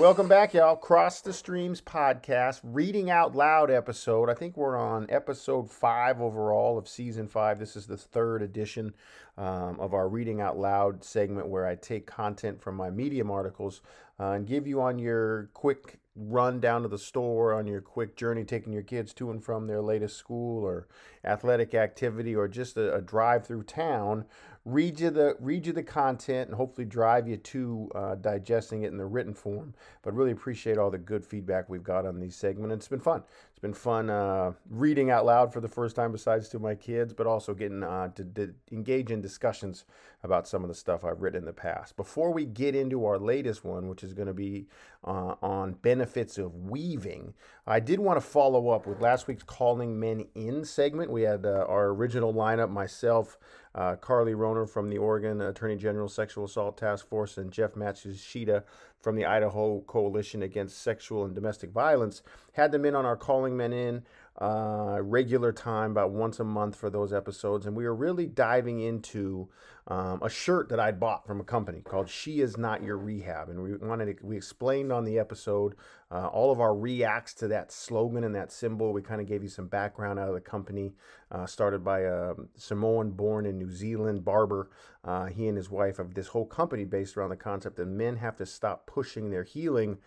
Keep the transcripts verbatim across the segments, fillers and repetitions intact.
Welcome back, y'all. Cross the Streams podcast, reading out loud episode. I think we're on episode five overall of season five. This is the third edition um, of our reading out loud segment where I take content from my Medium articles uh, and give you on your quick run down to the store, on your quick journey taking your kids to and from their latest school or athletic activity or just a, a drive through town. Read you the read you the content and hopefully drive you to uh, digesting it in the written form. But really appreciate all the good feedback we've got on these segments. It's been fun. It's been fun uh, reading out loud for the first time, besides to my kids, but also getting uh, to, to engage in discussions about some of the stuff I've written in the past. Before we get into our latest one, which is going to be uh, on benefits of weaving, I did want to follow up with last week's Calling Men In segment. We had uh, our original lineup, myself, Uh, Carly Rohner from the Oregon Attorney General Sexual Assault Task Force, and Jeff Matsushita from the Idaho Coalition Against Sexual and Domestic Violence. Had them in on our Calling Men In uh, regular time, about once a month for those episodes. And we were really diving into um, a shirt that I'd bought from a company called She Is Not Your Rehab. And we wanted to, we explained on the episode uh, all of our reacts to that slogan and that symbol. We kind of gave you some background out of the company, uh, started by a Samoan born in New Zealand barber. Uh, he and his wife have this whole company based around the concept that men have to stop pushing their healing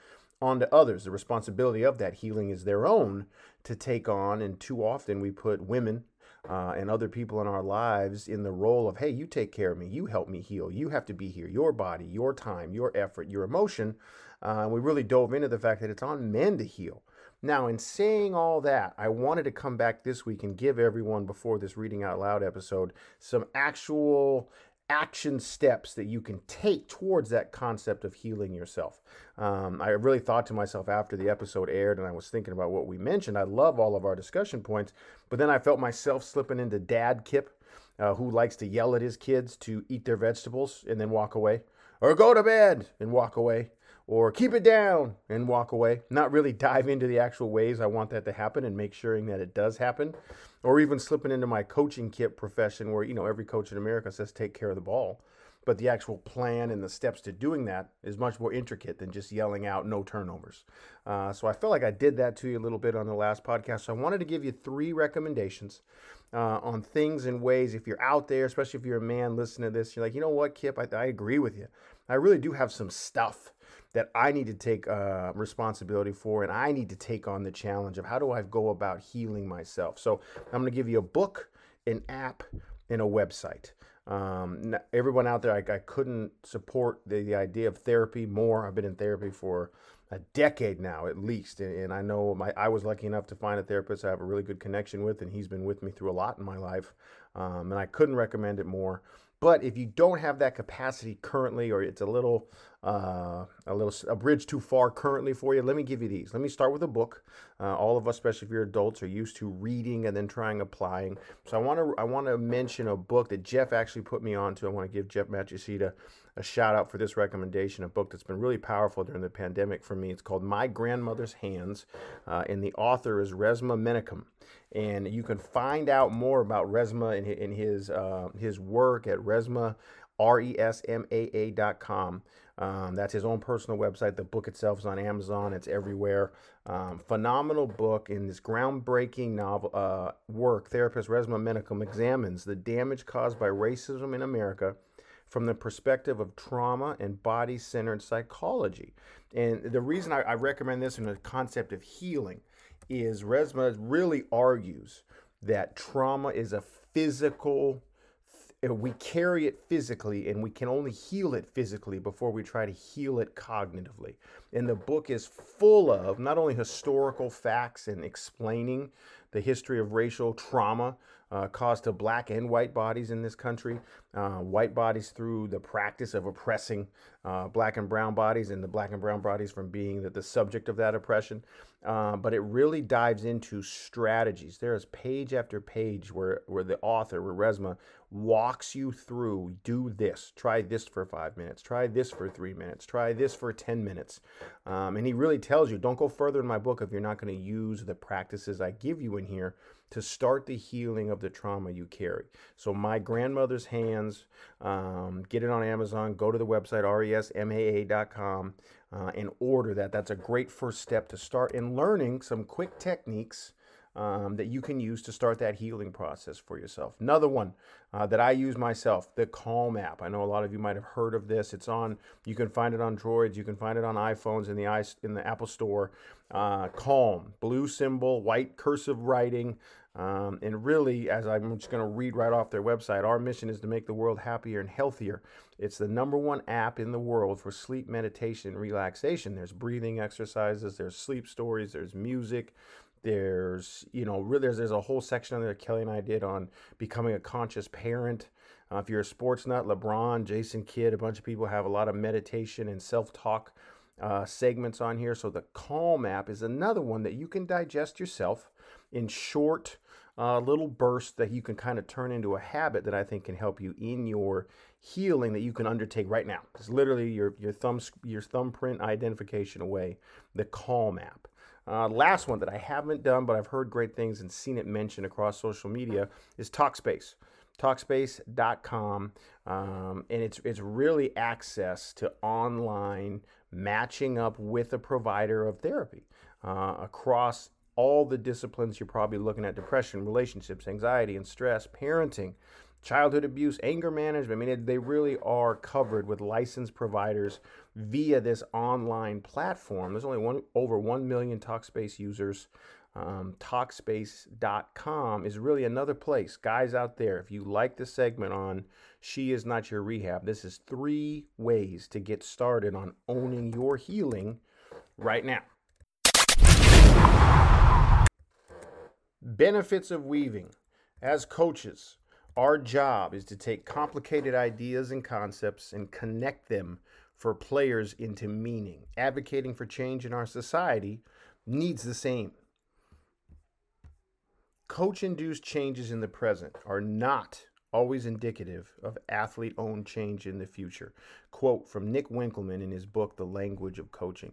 onto others. The responsibility of that healing is their own to take on, and too often we put women uh, and other people in our lives in the role of, hey, you take care of me, you help me heal, you have to be here, your body, your time, your effort, your emotion. Uh, we really dove into the fact that it's on men to heal. Now, in saying all that, I wanted to come back this week and give everyone, before this reading out loud episode, some actual action steps that you can take towards that concept of healing yourself. Um, I really thought to myself after the episode aired, and I was thinking about what we mentioned. I love all of our discussion points, but then I felt myself slipping into dad kip, uh, who likes to yell at his kids to eat their vegetables and then walk away, or go to bed and walk away, or keep it down and walk away, not really dive into the actual ways I want that to happen and make sure that it does happen, or even slipping into my coaching kit profession where, you know, every coach in America says take care of the ball, but the actual plan and the steps to doing that is much more intricate than just yelling out no turnovers. Uh, so I felt like I did that to you a little bit on the last podcast. So I wanted to give you three recommendations Uh, on things and ways, if you're out there, especially if you're a man listening to this, you're like, you know what, Kip, I, I agree with you. I really do have some stuff that I need to take uh, responsibility for, and I need to take on the challenge of how do I go about healing myself. So I'm going to give you a book, an app, and a website. Um, everyone out there, I, I couldn't support the, the idea of therapy more. I've been in therapy for a decade now, at least, and, and I know my, I was lucky enough to find a therapist I have a really good connection with, and he's been with me through a lot in my life, um, and I couldn't recommend it more. But if you don't have that capacity currently, or it's a little, uh, a little, a bridge too far currently for you, let me give you these. Let me start with a book. Uh, all of us, especially if you're adults, are used to reading and then trying applying. So I want to, I want to mention a book that Jeff actually put me onto. I want to give Jeff Matsushita a shout out for this recommendation, a book that's been really powerful during the pandemic for me. It's called My Grandmother's Hands, uh, and the author is Resmaa Menakem. And you can find out more about Resmaa and, and his uh, his work at Resmaa, R E S M A A dot com. Um, that's his own personal website. The book itself is on Amazon. It's everywhere. Um, phenomenal book. In this groundbreaking novel uh, work, therapist Resmaa Menakem examines the damage caused by racism in America from the perspective of trauma and body-centered psychology. And the reason I, I recommend this in the concept of healing is Resmaa really argues that trauma is a physical, we carry it physically, and we can only heal it physically before we try to heal it cognitively. And the book is full of not only historical facts and explaining the history of racial trauma uh, caused to black and white bodies in this country, uh, white bodies through the practice of oppressing uh, black and brown bodies, and the black and brown bodies from being the, the subject of that oppression. Uh, but it really dives into strategies. There is page after page where, where the author, where Resmaa, walks you through, do this, try this for five minutes, try this for three minutes, try this for ten minutes. Um, and he really tells you, don't go further in my book if you're not going to use the practices I give you in here to start the healing of the trauma you carry. So My Grandmother's Hands, um, get it on Amazon, go to the website, resmaa dot com, uh, and order that. That's a great first step to start in learning some quick techniques um, that you can use to start that healing process for yourself. Another one uh, that I use myself, the Calm app. I know a lot of you might have heard of this. It's on, you can find it on Droids, you can find it on iPhones, in the, in the Apple Store. Uh, Calm, blue symbol, white cursive writing. Um, and really, as I'm just going to read right off their website, our mission is to make the world happier and healthier. It's the number one app in the world for sleep, meditation, relaxation. There's breathing exercises, there's sleep stories, there's music. There's, you know, really, there's, there's a whole section on there that Kelly and I did on becoming a conscious parent. Uh, if you're a sports nut, LeBron, Jason Kidd, a bunch of people have a lot of meditation and self-talk uh, segments on here. So the Calm app is another one that you can digest yourself in short uh, little bursts that you can kind of turn into a habit that I think can help you in your healing that you can undertake right now. It's literally your your thumb your thumbprint identification away. The Calm app. Uh, last one that I haven't done, but I've heard great things and seen it mentioned across social media is Talkspace. Talkspace dot com, um, and it's it's really access to online matching up with a provider of therapy uh, across all the disciplines you're probably looking at: depression, relationships, anxiety and stress, parenting, childhood abuse, anger management. I mean, it, they really are covered with licensed providers via this online platform. There's only one, over one million Talkspace users. Um, Talkspace dot com is really another place. Guys out there, if you like the segment on She Is Not Your Rehab, this is three ways to get started on owning your healing right now. Benefits of weaving. As coaches, our job is to take complicated ideas and concepts and connect them for players into meaning. Advocating for change in our society needs the same. Coach-induced changes in the present are not always indicative of athlete-owned change in the future. Quote from Nick Winkleman in his book, The Language of Coaching.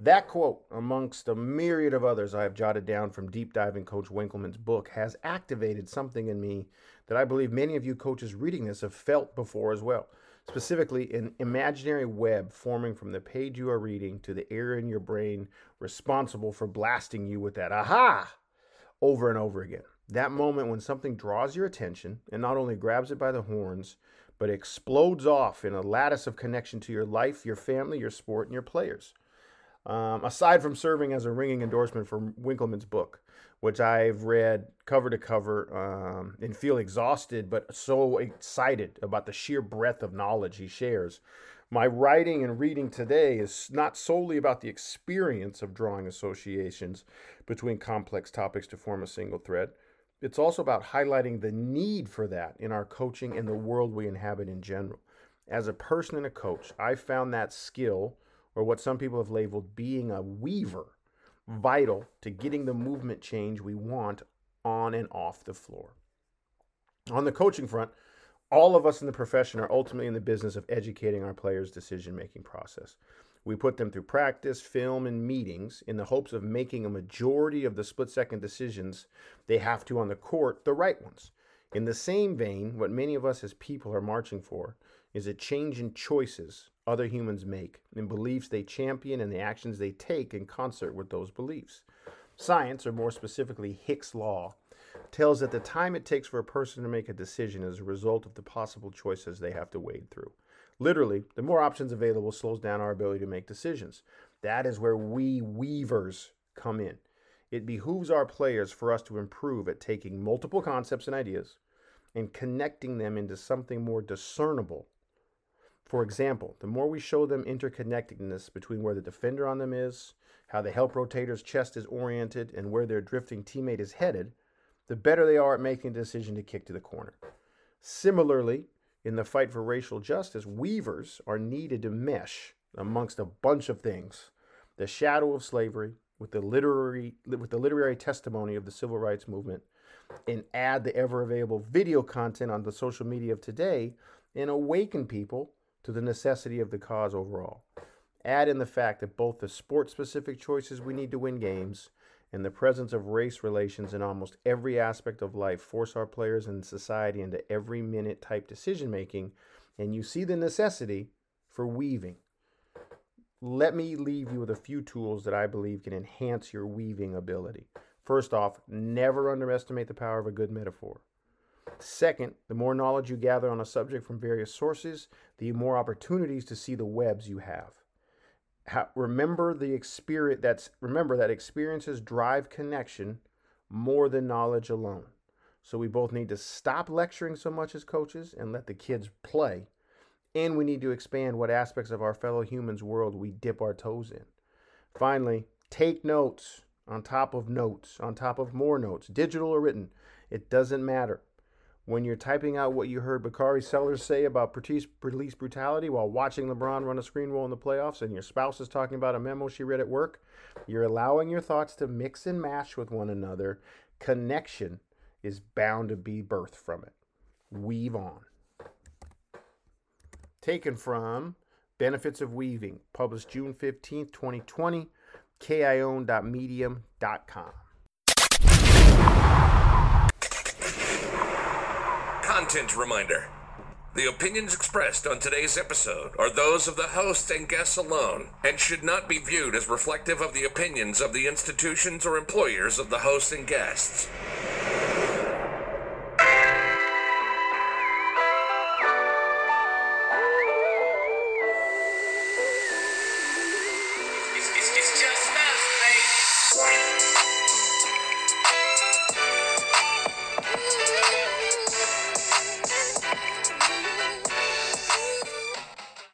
That quote, amongst a myriad of others I have jotted down from deep diving Coach Winkleman's book, has activated something in me that I believe many of you coaches reading this have felt before as well. Specifically, an imaginary web forming from the page you are reading to the area in your brain responsible for blasting you with that aha over and over again. That moment when something draws your attention and not only grabs it by the horns, but explodes off in a lattice of connection to your life, your family, your sport, and your players. Um, aside from serving as a ringing endorsement for Winkleman's book, which I've read cover to cover um, and feel exhausted but so excited about the sheer breadth of knowledge he shares, my writing and reading today is not solely about the experience of drawing associations between complex topics to form a single thread. It's also about highlighting the need for that in our coaching and the world we inhabit in general. As a person and a coach, I found that skill, or what some people have labeled being a weaver, vital to getting the movement change we want on and off the floor. On the coaching front, all of us in the profession are ultimately in the business of educating our players' decision-making process. We put them through practice, film, and meetings in the hopes of making a majority of the split-second decisions they have to on the court the right ones. In the same vein, what many of us as people are marching for is a change in choices other humans make, in beliefs they champion and the actions they take in concert with those beliefs. Science, or more specifically Hicks law, tells that the time it takes for a person to make a decision is a result of the possible choices they have to wade through. Literally, the more options available slows down our ability to make decisions. That is where we weavers come in. It behooves our players for us to improve at taking multiple concepts and ideas and connecting them into something more discernible. For example, the more we show them interconnectedness between where the defender on them is, how the help rotator's chest is oriented, and where their drifting teammate is headed, the better they are at making a decision to kick to the corner. Similarly, in the fight for racial justice, weavers are needed to mesh amongst a bunch of things: the shadow of slavery with the literary, with the literary testimony of the civil rights movement, and add the ever-available video content on the social media of today and awaken people to the necessity of the cause overall. Add in the fact that both the sport-specific choices we need to win games and the presence of race relations in almost every aspect of life force our players and society into every minute type decision making, and you see the necessity for weaving. Let me leave you with a few tools that I believe can enhance your weaving ability. First off, never underestimate the power of a good metaphor. Second, the more knowledge you gather on a subject from various sources, the more opportunities to see the webs you have. How, remember the experience that's remember that experiences drive connection more than knowledge alone. So we both need to stop lecturing so much as coaches and let the kids play. And we need to expand what aspects of our fellow humans' world we dip our toes in. Finally, take notes on top of notes, on top of more notes, digital or written. It doesn't matter. When you're typing out what you heard Bakari Sellers say about police brutality while watching LeBron run a screen roll in the playoffs, and your spouse is talking about a memo she read at work, you're allowing your thoughts to mix and match with one another. Connection is bound to be birthed from it. Weave on. Taken from Benefits of Weaving, published June fifteenth, twenty twenty, k i own dot medium dot com. Content reminder. The opinions expressed on today's episode are those of the host and guests alone and should not be viewed as reflective of the opinions of the institutions or employers of the host and guests.